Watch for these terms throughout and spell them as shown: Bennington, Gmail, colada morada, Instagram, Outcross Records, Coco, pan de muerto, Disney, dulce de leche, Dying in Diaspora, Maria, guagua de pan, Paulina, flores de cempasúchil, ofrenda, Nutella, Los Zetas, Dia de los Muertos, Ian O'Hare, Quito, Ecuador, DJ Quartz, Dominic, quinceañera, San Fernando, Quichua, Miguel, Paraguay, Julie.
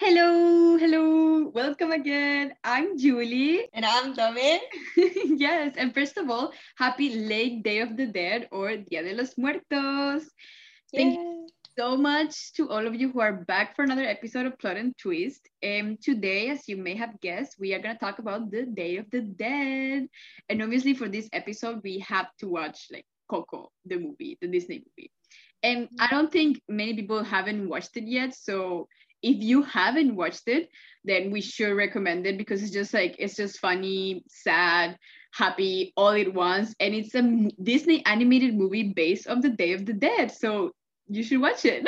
Hello. Welcome again. I'm Julie. And I'm Dominic. Yes. And first of all, happy late Day of the Dead or Dia de los Muertos. Yay. Thank you so much to all of you who are back for another episode of Plot and Twist. Today, as you may have guessed, we are going to talk about the Day of the Dead. And obviously for this episode, we have to watch like Coco, the movie, the Disney movie. And I don't think many people haven't watched it yet. So if you haven't watched it, then we sure recommend it because it's just funny, sad, happy, all at once. And it's a Disney animated movie based on the Day of the Dead. So you should watch it.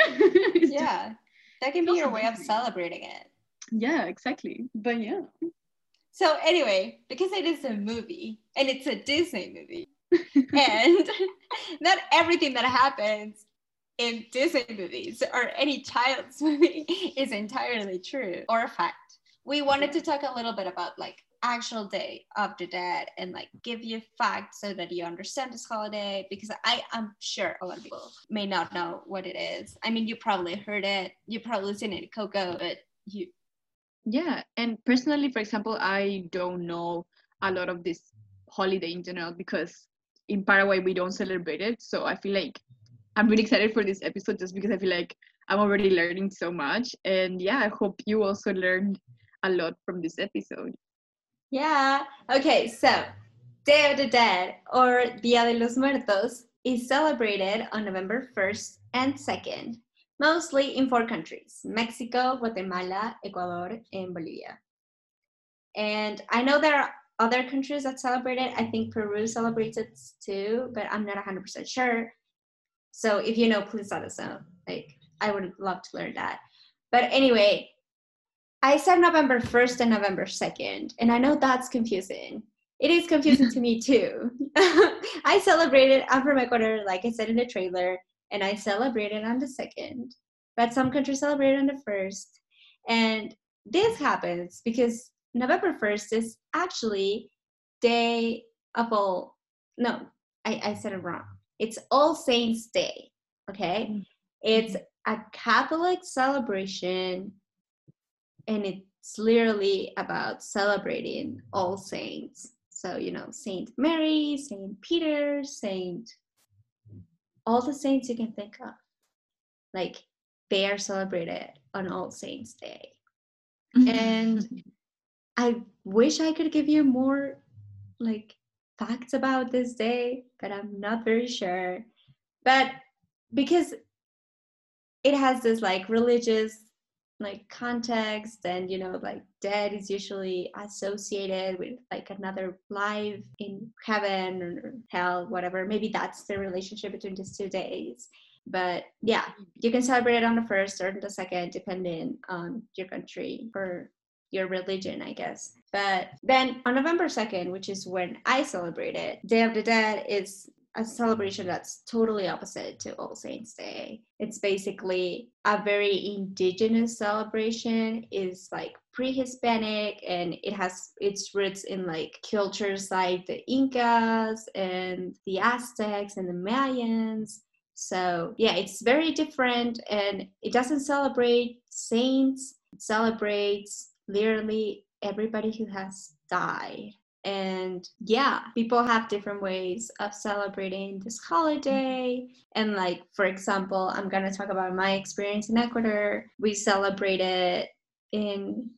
That can be your way of celebrating it. Yeah, exactly. But yeah. So anyway, because it is a movie and it's a Disney movie and not everything that happens in Disney movies or any child's movie is entirely true or a fact. We wanted to talk a little bit about like actual Day of the Dead and like give you facts so that you understand this holiday, because I am sure a lot of people may not know what it is. I mean, you probably heard it, you probably seen it in Coco, but you... Yeah, and personally, for example, I don't know a lot of this holiday in general because in Paraguay we don't celebrate it, so I feel like I'm really excited for this episode just because I feel like I'm already learning so much. And yeah, I hope you also learned a lot from this episode. Yeah. Okay, so Day of the Dead or Dia de los Muertos is celebrated on November 1st and 2nd, mostly in 4 countries: Mexico, Guatemala, Ecuador, and Bolivia. And I know there are other countries that celebrate it. I think Peru celebrates it too, but I'm not 100% sure. So if you know, please let us know. Like, I would love to learn that. But anyway, I said November 1st and November 2nd, and I know that's confusing. It is confusing to me too. I celebrated, I'm from Ecuador, like I said in the trailer, and I celebrated on the 2nd. But some countries celebrate on the 1st. And this happens because November 1st is actually Day of All... No, I said it wrong. It's All Saints' Day, okay? Mm-hmm. It's a Catholic celebration, and it's literally about celebrating all saints. So, you know, Saint Mary, Saint Peter, all the saints you can think of. Like, they are celebrated on All Saints' Day. Mm-hmm. And I wish I could give you more, like, facts about this day, but I'm not very sure. But because it has this like religious like context, and you know, like dead is usually associated with like another life in heaven or hell, whatever. Maybe that's the relationship between these 2 days. But yeah, you can celebrate it on the 1st or the 2nd, depending on your country or your religion, I guess. But then on November 2nd, which is when I celebrate it, Day of the Dead is a celebration that's totally opposite to All Saints' Day. It's basically a very indigenous celebration. It's like pre-Hispanic, and it has its roots in like cultures like the Incas and the Aztecs and the Mayans. So yeah, it's very different, and it doesn't celebrate saints. It celebrates literally everybody who has died. And yeah, people have different ways of celebrating this holiday. And like, for example, I'm going to talk about my experience in Ecuador. We celebrate it in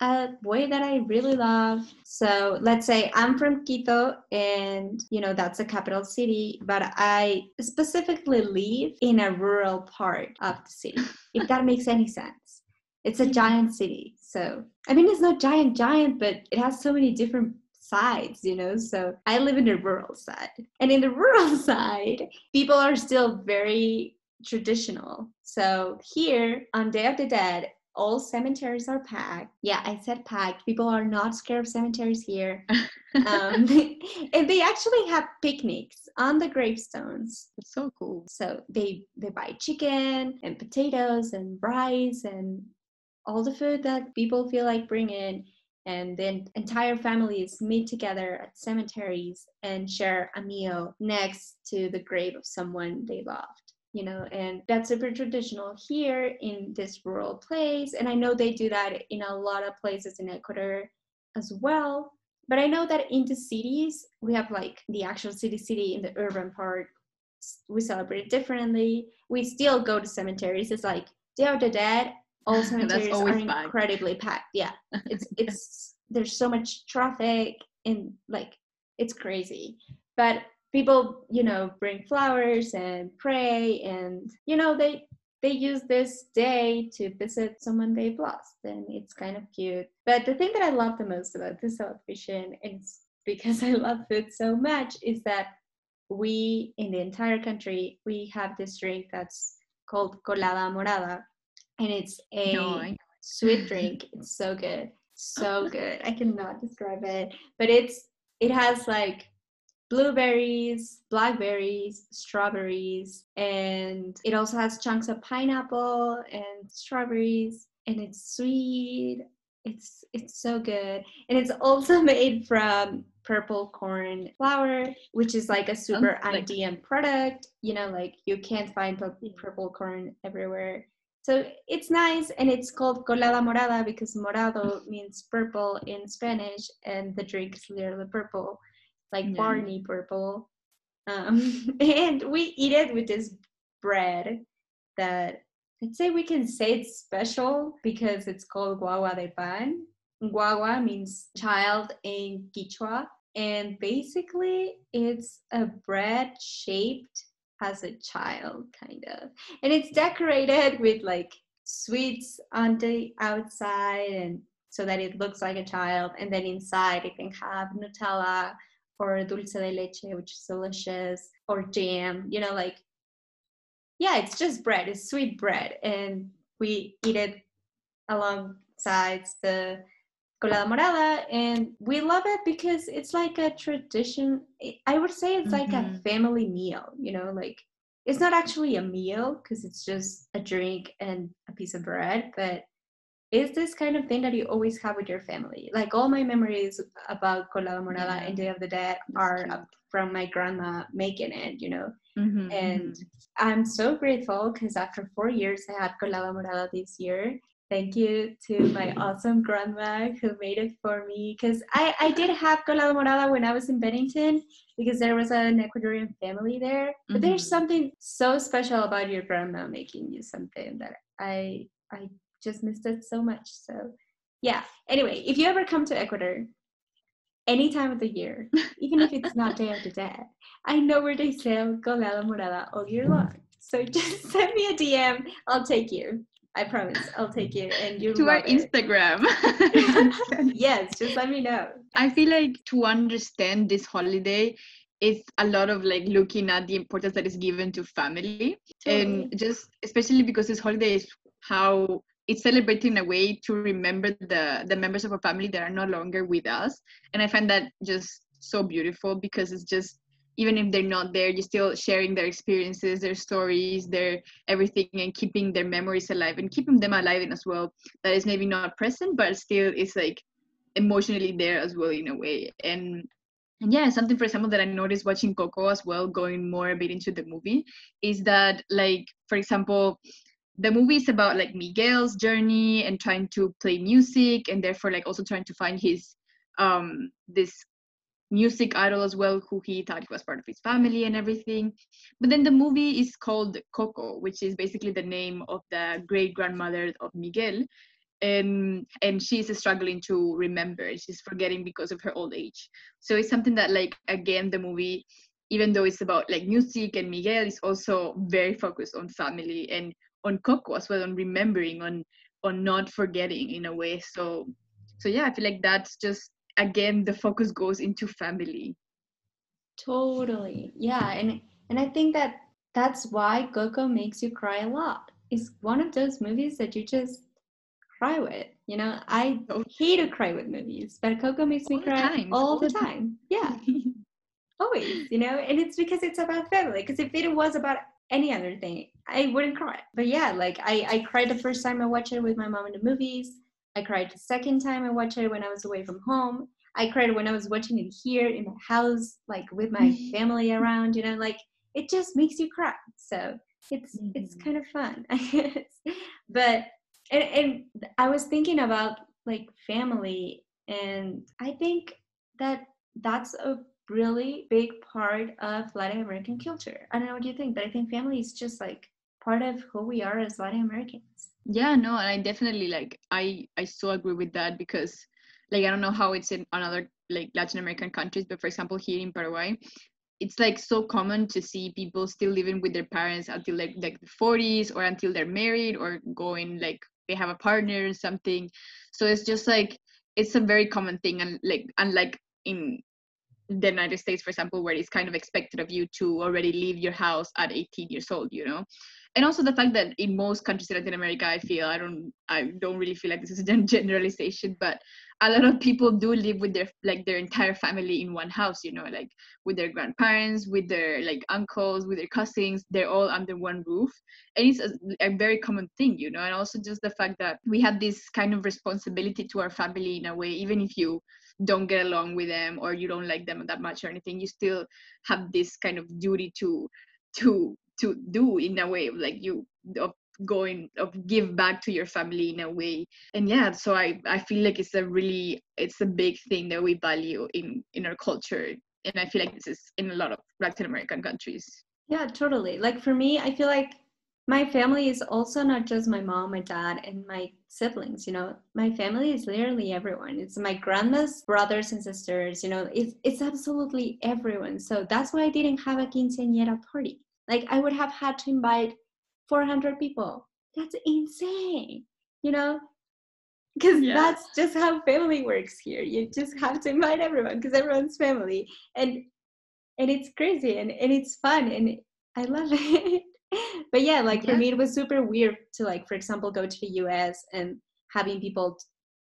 a way that I really love. So let's say I'm from Quito, and you know, that's a capital city, but I specifically live in a rural part of the city, if that makes any sense. It's a giant city. So, I mean, it's not giant, but it has so many different sides, you know? So I live in the rural side. And in the rural side, people are still very traditional. So here on Day of the Dead, all cemeteries are packed. Yeah, I said packed. People are not scared of cemeteries here. And they actually have picnics on the gravestones. It's so cool. So they buy chicken and potatoes and rice and all the food that people feel like bringing. And then entire families meet together at cemeteries and share a meal next to the grave of someone they loved, you know, and that's super traditional here in this rural place. And I know they do that in a lot of places in Ecuador as well. But I know that in the cities, we have like the actual city in the urban part. We celebrate it differently. We still go to cemeteries. It's like Day of the Dead. All cemeteries are incredibly packed. Yeah, it's there's so much traffic and like it's crazy. But people, you know, bring flowers and pray, and you know they use this day to visit someone they've lost, and it's kind of cute. But the thing that I love the most about this celebration, and it's because I love food so much, is that we in the entire country we have this drink that's called colada morada. And it's a sweet drink. It's so good. So good. I cannot describe it. But it has like blueberries, blackberries, strawberries, and it also has chunks of pineapple and strawberries. And it's sweet. It's so good. And it's also made from purple corn flour, which is like a super Andean product. You know, like you can't find purple corn everywhere. So it's nice, and it's called colada morada because morado means purple in Spanish, and the drink is literally purple, like Barney purple. And we eat it with this bread that I'd say we can say it's special because it's called guagua de pan. Guagua means child in Quichua, and basically it's a bread shaped as a child, kind of. And it's decorated with like sweets on the outside and so that it looks like a child. And then inside it can have Nutella or dulce de leche, which is delicious, or jam, you know, like, yeah, it's just bread, it's sweet bread. And we eat it alongside the colada morada, and we love it because it's like a tradition. I would say it's like a family meal, you know, like it's not actually a meal because it's just a drink and a piece of bread, but it's this kind of thing that you always have with your family. Like all my memories about colada morada and Day of the Dead are from my grandma making it, you know. And I'm so grateful because after 4 years I had colada morada this year. Thank you to my awesome grandma who made it for me, because I did have colada morada when I was in Bennington because there was an Ecuadorian family there. But there's something so special about your grandma making you something that I just missed it so much. So yeah. Anyway, if you ever come to Ecuador, any time of the year, even if it's not Day of the Dead, I know where they sell colada morada all year long. So just send me a DM. I'll take you. I promise, I'll take you and you'll to our Instagram. Yes, just let me know. I feel like to understand this holiday, it's a lot of like looking at the importance that is given to family. Totally. And just especially because this holiday is how it's celebrating a way to remember the members of a family that are no longer with us. And I find that just so beautiful because it's just, even if they're not there, you're still sharing their experiences, their stories, their everything, and keeping their memories alive and keeping them alive as well. That is maybe not present, but still it's like emotionally there as well in a way. And yeah, something, for example, that I noticed watching Coco as well, going more a bit into the movie, is that like, for example, the movie is about like Miguel's journey and trying to play music and therefore like also trying to find his, this music idol as well, who he thought was part of his family and everything. But then the movie is called Coco, which is basically the name of the great grandmother of Miguel, and she's struggling to remember. She's forgetting because of her old age. So it's something that, like, again, the movie, even though it's about like music and Miguel, is also very focused on family and on Coco as well, on remembering, on not forgetting in a way. So yeah, I feel like that's just, again, the focus goes into family. Totally. Yeah. And I think that's why Coco makes you cry a lot. It's one of those movies that you just cry with. You know, I hate to cry with movies, but Coco makes me cry all the time. Yeah, always, you know, and it's because it's about family. Because if it was about any other thing, I wouldn't cry. But yeah, like I cried the first time I watched it with my mom in the movies. I cried the second time I watched it when I was away from home. I cried when I was watching it here in my house, like with my family around, you know, like it just makes you cry. So it's kind of fun, I guess. But and I was thinking about like family, and I think that that's a really big part of Latin American culture. I don't know what you think, but I think family is just like part of who we are as Latin Americans. Yeah, no, and I definitely like I so agree with that, because like I don't know how it's in other like Latin American countries, but for example here in Paraguay, it's like so common to see people still living with their parents until like the 40s, or until they're married or going like they have a partner or something. So it's just like it's a very common thing, and like unlike in the United States, for example, where it's kind of expected of you to already leave your house at 18 years old, you know. And also the fact that in most countries in Latin America, I don't really feel like this is a generalization, but a lot of people do live with their like their entire family in one house, you know, like with their grandparents, with their like uncles, with their cousins, they're all under one roof. And it's a very common thing, you know. And also just the fact that we have this kind of responsibility to our family in a way, even if you don't get along with them or you don't like them that much or anything, you still have this kind of duty to do in a way, like you give back to your family in a way. And yeah, so I feel like it's a big thing that we value in our culture, and I feel like this is in a lot of Latin American countries. Yeah, totally. Like for me, I feel like my family is also not just my mom, my dad, and my siblings, you know. My family is literally everyone. It's my grandma's brothers and sisters, you know. It's absolutely everyone. So that's why I didn't have a quinceañera party. Like I would have had to invite 400 people. That's insane, you know, because that's just how family works here. You just have to invite everyone because everyone's family, and it's crazy and it's fun and I love it. But yeah, like for me, it was super weird to like, for example, go to the US and having people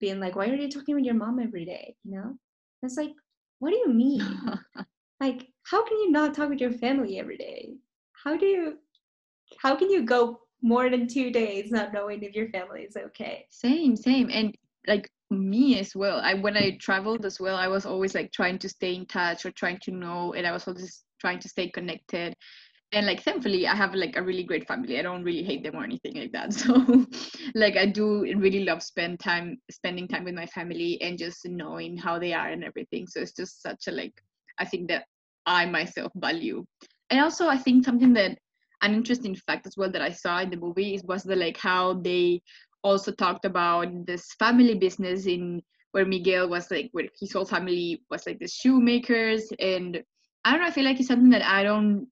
being like, why are you talking with your mom every day? You know, it's like, what do you mean? Like, how can you not talk with your family every day? How can you go more than 2 days not knowing if your family is okay? Same. And like me as well, when I traveled as well, I was always like trying to stay in touch or trying to know, and I was always trying to stay connected. And like thankfully I have like a really great family. I don't really hate them or anything like that, so like I do really love spending time with my family and just knowing how they are and everything. So it's just such a like I think that I myself value. And also I think something that an interesting fact as well that I saw in the movie was the like how they also talked about this family business in where Miguel was like where his whole family was like the shoemakers. And I don't know, I feel like it's something that I don't,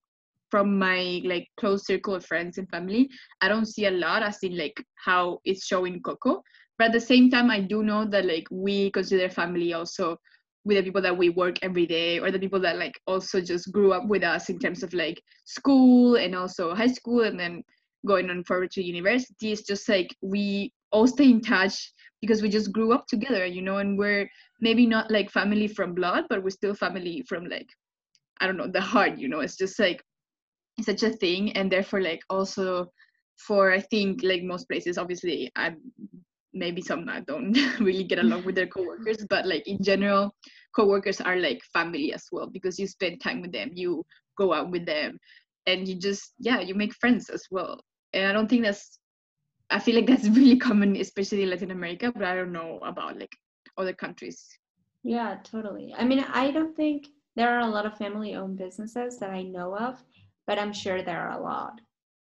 from my like close circle of friends and family, I don't see a lot as in like how it's showing Coco. But at the same time, I do know that like we consider family also with the people that we work every day, or the people that like also just grew up with us in terms of like school and also high school and then going on forward to university. It's just like we all stay in touch because we just grew up together, you know. And we're maybe not like family from blood, but we're still family from like, I don't know, the heart, you know. It's just like such a thing. And therefore like also for I think like most places, obviously maybe some I don't really get along with their coworkers, but like in general coworkers are like family as well, because you spend time with them, you go out with them, and you just you make friends as well. And I don't think I feel like that's really common, especially in Latin America, but I don't know about like other countries. Yeah, totally. I mean, I don't think there are a lot of family-owned businesses that I know of, but I'm sure there are a lot,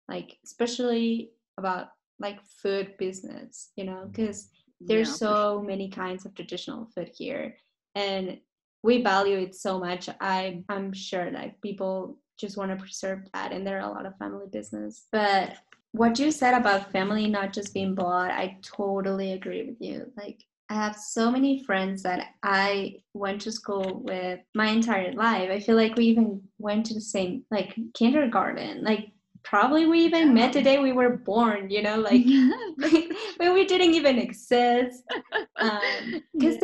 like especially about like food business, you know, because there's so many kinds of traditional food here and we value it so much. I'm sure like people just want to preserve that, and there are a lot of family business. But what you said about family not just being blood, I totally agree with you. Like I have so many friends that I went to school with my entire life. I feel like we even went to the same like kindergarten. Like probably we even met the day we were born, you know, like, but we didn't even exist. Because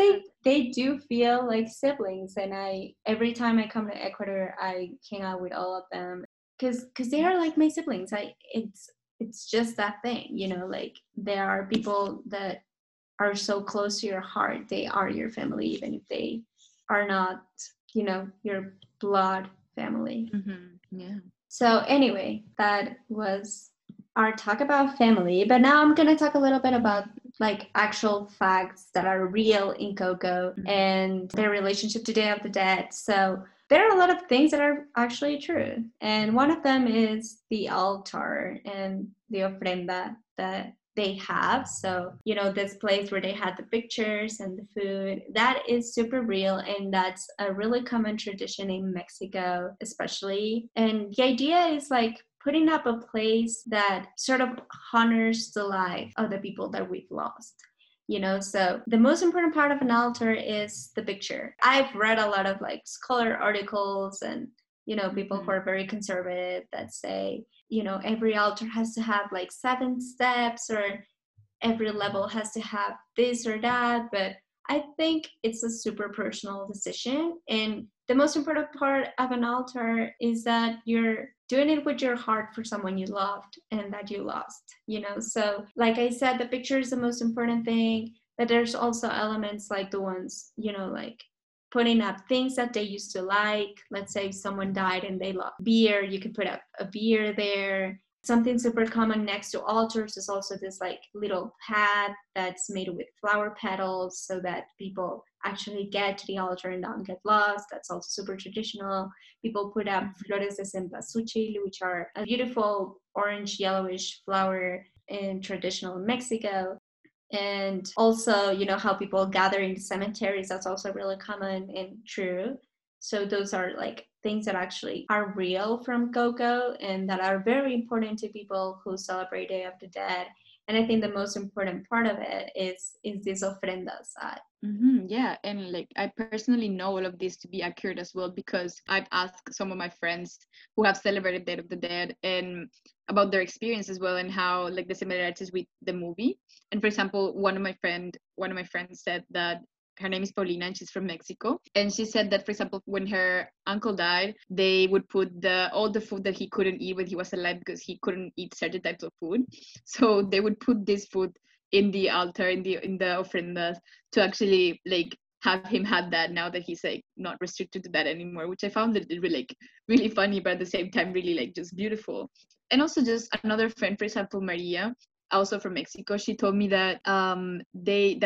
they do feel like siblings. And every time I come to Ecuador, I hang out with all of them because they are like my siblings. It's just that thing, you know, like there are people that are so close to your heart. They are your family, even if they are not, you know, your blood family. Mm-hmm. Yeah. So anyway, that was our talk about family. But now I'm going to talk a little bit about like actual facts that are real in Coco and their relationship to Day of the Dead. So there are a lot of things that are actually true. And one of them is the altar and the ofrenda that they have. So, you know, this place where they had the pictures and the food, that is super real. And that's a really common tradition in Mexico, especially. And the idea is like putting up a place that sort of honors the life of the people that we've lost. You know, so the most important part of an altar is the picture. I've read a lot of like scholar articles and, you know, people who are very conservative that say, you know, every altar has to have like 7 steps or every level has to have this or that. But I think it's a super personal decision. And the most important part of an altar is that you're doing it with your heart for someone you loved and that you lost, you know? So like I said, the picture is the most important thing, but there's also elements like the ones, you know, like putting up things that they used to like. Let's say someone died and they loved beer, you could put up a beer there. Something super common next to altars is also this like little hat that's made with flower petals so that people actually get to the altar and don't get lost. That's also super traditional. People put up flores de cempasúchil, which are a beautiful orange yellowish flower in traditional Mexico. And also, you know, how people gather in cemeteries, that's also really common and true. So those are like things that actually are real from Coco and that are very important to people who celebrate Day of the Dead. And I think the most important part of it is this ofrenda side. Mm-hmm, yeah, and like I personally know all of this to be accurate as well, because I've asked some of my friends who have celebrated Day of the Dead and about their experience as well and how like the similarities with the movie. And for example, one of my friends said that her name is Paulina and she's from Mexico. And she said that, for example, when her uncle died, they would put all the food that he couldn't eat when he was alive because he couldn't eat certain types of food. So they would put this food in the altar, in the ofrendas, to actually like have him have that now that he's like not restricted to that anymore, which I found that it really, like, really funny, but at the same time, really like just beautiful. And also just another friend, for example, Maria, also from Mexico, she told me that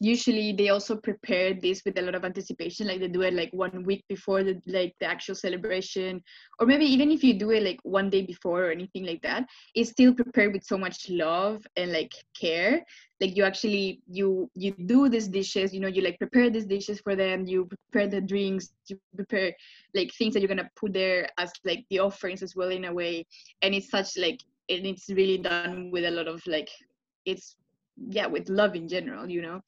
usually they also prepare this with a lot of anticipation, like they do it like 1 week before the actual celebration, or maybe even if you do it like 1 day before or anything like that, it's still prepared with so much love and like care. Like you actually, you do these dishes, you know, you like prepare these dishes for them, you prepare the drinks, you prepare like things that you're gonna put there as like the offerings as well in a way. And it's such like, and it's really done with a lot of like, it's, yeah, with love in general, you know.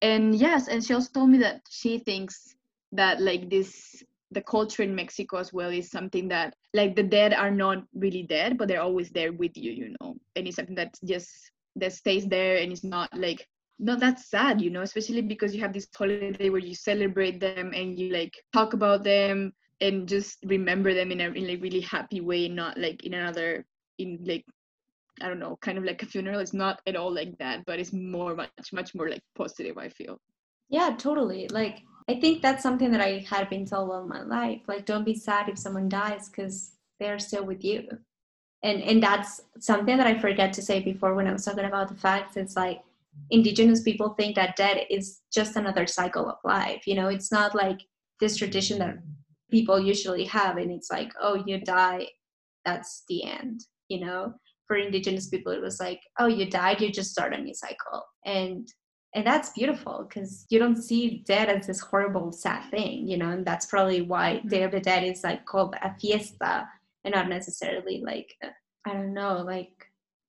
And yes, and she also told me that she thinks that like this, the culture in Mexico as well is something that like the dead are not really dead, but they're always there with you, you know, and it's something that just that stays there and it's not like, no, that's sad, you know, especially because you have this holiday where you celebrate them and you like talk about them and just remember them in a really happy way, not like in I don't know, kind of like a funeral. It's not at all like that, but it's more, much, much more like positive, I feel. Yeah, totally. Like, I think that's something that I had been told all my life. Like, don't be sad if someone dies because they're still with you. And that's something that I forget to say before when I was talking about the facts. It's like, indigenous people think that death is just another cycle of life. You know, it's not like this tradition that people usually have. And it's like, oh, you die, that's the end, you know? For indigenous people, it was like, oh, you died, you just start a new cycle. And that's beautiful because you don't see death as this horrible, sad thing, you know, and that's probably why Day of the Dead is like called a fiesta and not necessarily like, I don't know, like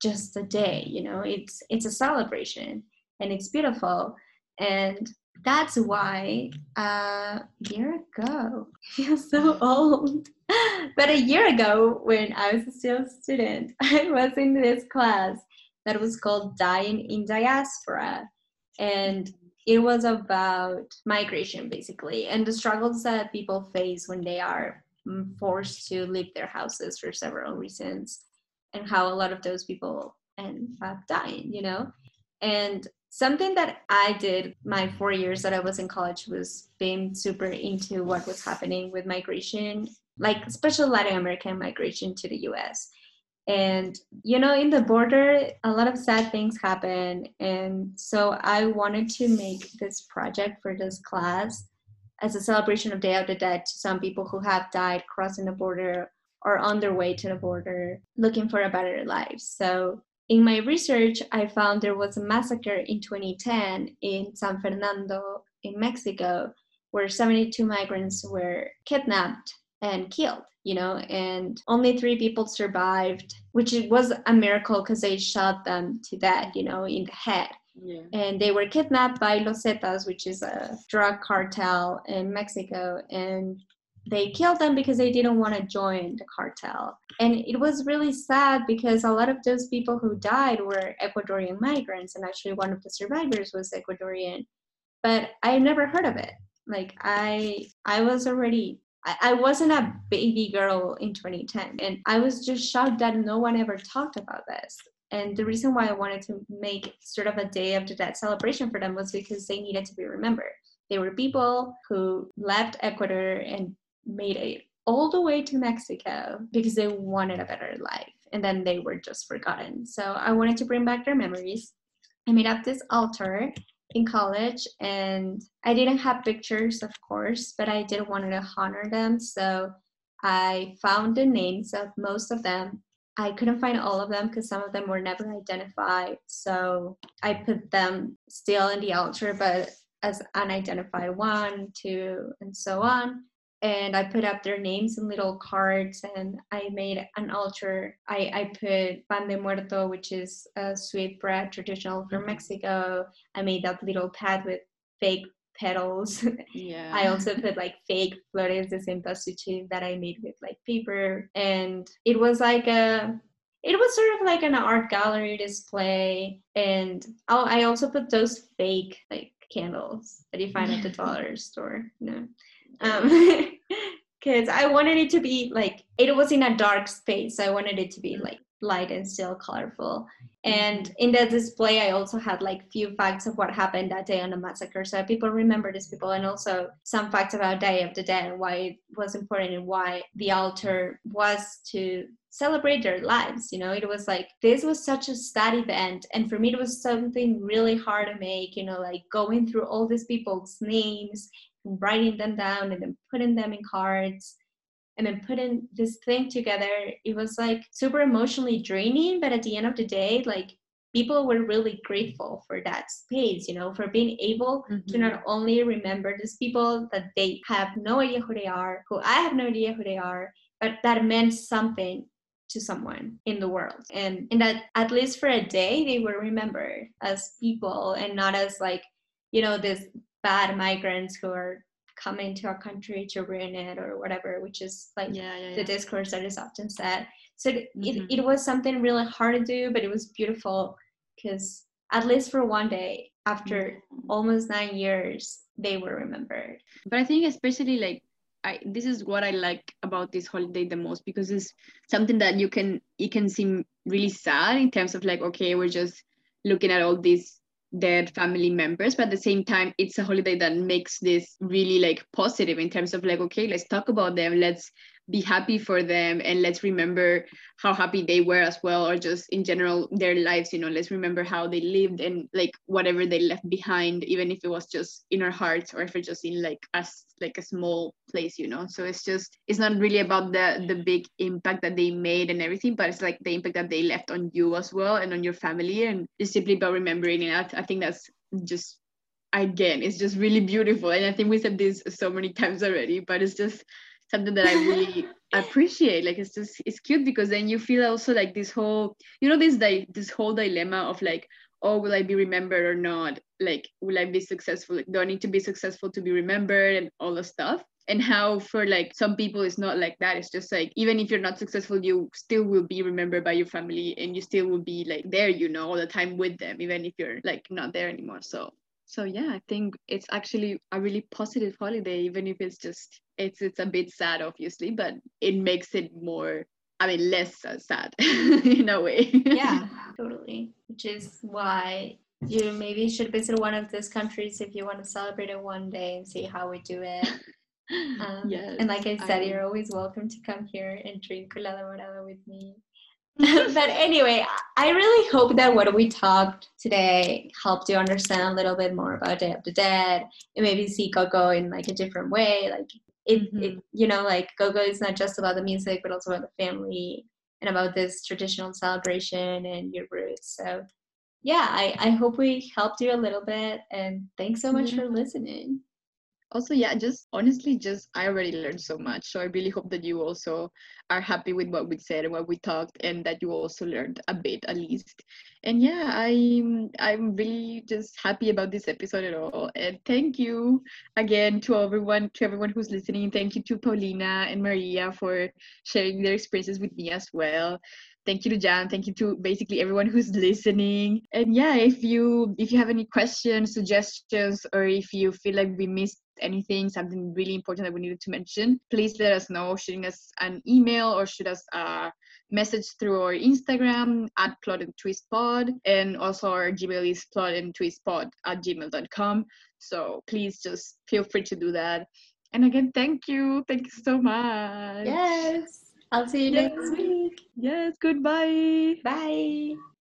just a day, you know, it's a celebration and it's beautiful. And that's why a year ago, I feel so old. But a year ago, when I was still a student, I was in this class that was called Dying in Diaspora. And it was about migration, basically, and the struggles that people face when they are forced to leave their houses for several reasons, and how a lot of those people end up dying, you know? And something that I did my 4 years that I was in college was being super into what was happening with migration, like especially Latin American migration to the US. And, you know, in the border, a lot of sad things happen. And so I wanted to make this project for this class as a celebration of Day of the Dead to some people who have died crossing the border or on their way to the border looking for a better life. So in my research, I found there was a massacre in 2010 in San Fernando in Mexico, where 72 migrants were kidnapped and killed, you know, and only 3 people survived, which was a miracle because they shot them to death, you know, in the head. Yeah. And they were kidnapped by Los Zetas, which is a drug cartel in Mexico. And they killed them because they didn't want to join the cartel. And it was really sad because a lot of those people who died were Ecuadorian migrants. And actually one of the survivors was Ecuadorian. But I never heard of it. Like I was already... I wasn't a baby girl in 2010, and I was just shocked that no one ever talked about this. And the reason why I wanted to make sort of a Day of the Dead celebration for them was because they needed to be remembered. They were people who left Ecuador and made it all the way to Mexico because they wanted a better life, and then they were just forgotten. So I wanted to bring back their memories. I made up this altar in college, and I didn't have pictures, of course, but I did want to honor them. So I found the names of most of them. I couldn't find all of them because some of them were never identified. So I put them still in the altar, but as unidentified 1, 2, and so on. And I put up their names in little cards, and I made an altar. I put pan de muerto, which is a sweet bread traditional from Mexico. I made that little pad with fake petals. Yeah. I also put like fake flores de cempasúchil that I made with like paper. And it was like it was sort of like an art gallery display. And I also put those fake like candles that you find at the dollar store, you know. Because I wanted it to be like, it was in a dark space, so I wanted it to be like light and still colorful. And in that display I also had like few facts of what happened that day on the massacre, so people remember these people, and also some facts about Day of the Dead and why it was important and why the altar was to celebrate their lives, you know. It was like, this was such a sad event, and for me it was something really hard to make, you know, like going through all these people's names, writing them down and then putting them in cards and then putting this thing together. It was like super emotionally draining, but at the end of the day, like people were really grateful for that space, you know, for being able to not only remember these people that they have no idea who they are, who I have no idea who they are, but that meant something to someone in the world, and that at least for a day they were remembered as people and not as like, you know, this bad migrants who are coming to our country to ruin it or whatever, which is like the discourse that is often said. So it was something really hard to do, but it was beautiful because at least for one day, after almost 9 years, they were remembered. But I think especially like, this is what I like about this holiday the most, because it's something that it can seem really sad in terms of like, okay, we're just looking at all these dead family members, but at the same time it's a holiday that makes this really like positive in terms of like, okay, let's talk about them, let's be happy for them, and let's remember how happy they were as well, or just in general their lives, you know, let's remember how they lived and like whatever they left behind, even if it was just in our hearts or if it's just in like us, like a small place, you know. So it's not really about the big impact that they made and everything, but it's like the impact that they left on you as well and on your family, and it's simply about remembering. And I think that's just, again, it's just really beautiful, and I think we said this so many times already, but it's just something that I really appreciate. Like it's cute, because then you feel also like this whole, you know, this whole dilemma of like, oh, will I be remembered or not? Like, will I be successful? Like, do I need to be successful to be remembered and all the stuff? and how for like some people it's not like that. It's just like, even if you're not successful, you still will be remembered by your family and you still will be like there, you know, all the time with them, even if you're like not there anymore. So yeah, I think it's actually a really positive holiday, even if it's just, it's a bit sad, obviously, but it makes it more, I mean, less sad in a way. Yeah, totally. Which is why you maybe should visit one of those countries if you want to celebrate it one day and see how we do it. Yes, and like I said, you're always welcome to come here and drink colada morada with me. But anyway, I really hope that what we talked today helped you understand a little bit more about Day of the Dead and maybe see Coco in like a different way. Like it, you know, like Coco is not just about the music, but also about the family and about this traditional celebration and your roots. So yeah, I hope we helped you a little bit, and thanks so much for listening. Also, yeah, honestly, I already learned so much. So I really hope that you also are happy with what we said and what we talked, and that you also learned a bit at least. And yeah, I'm really just happy about this episode at all. And thank you again to everyone who's listening. Thank you to Paulina and Maria for sharing their experiences with me as well. Thank you to Jan. Thank you to basically everyone who's listening. And yeah, if you have any questions, suggestions, or if you feel like we missed anything, something really important that we needed to mention, please let us know, shooting us an email or shoot us a message through our Instagram at plotandtwistpod, and also our Gmail is plotandtwistpod@gmail.com. So please just feel free to do that. And again, thank you. Thank you so much. Yes. I'll see you next week. Yes, goodbye. Bye.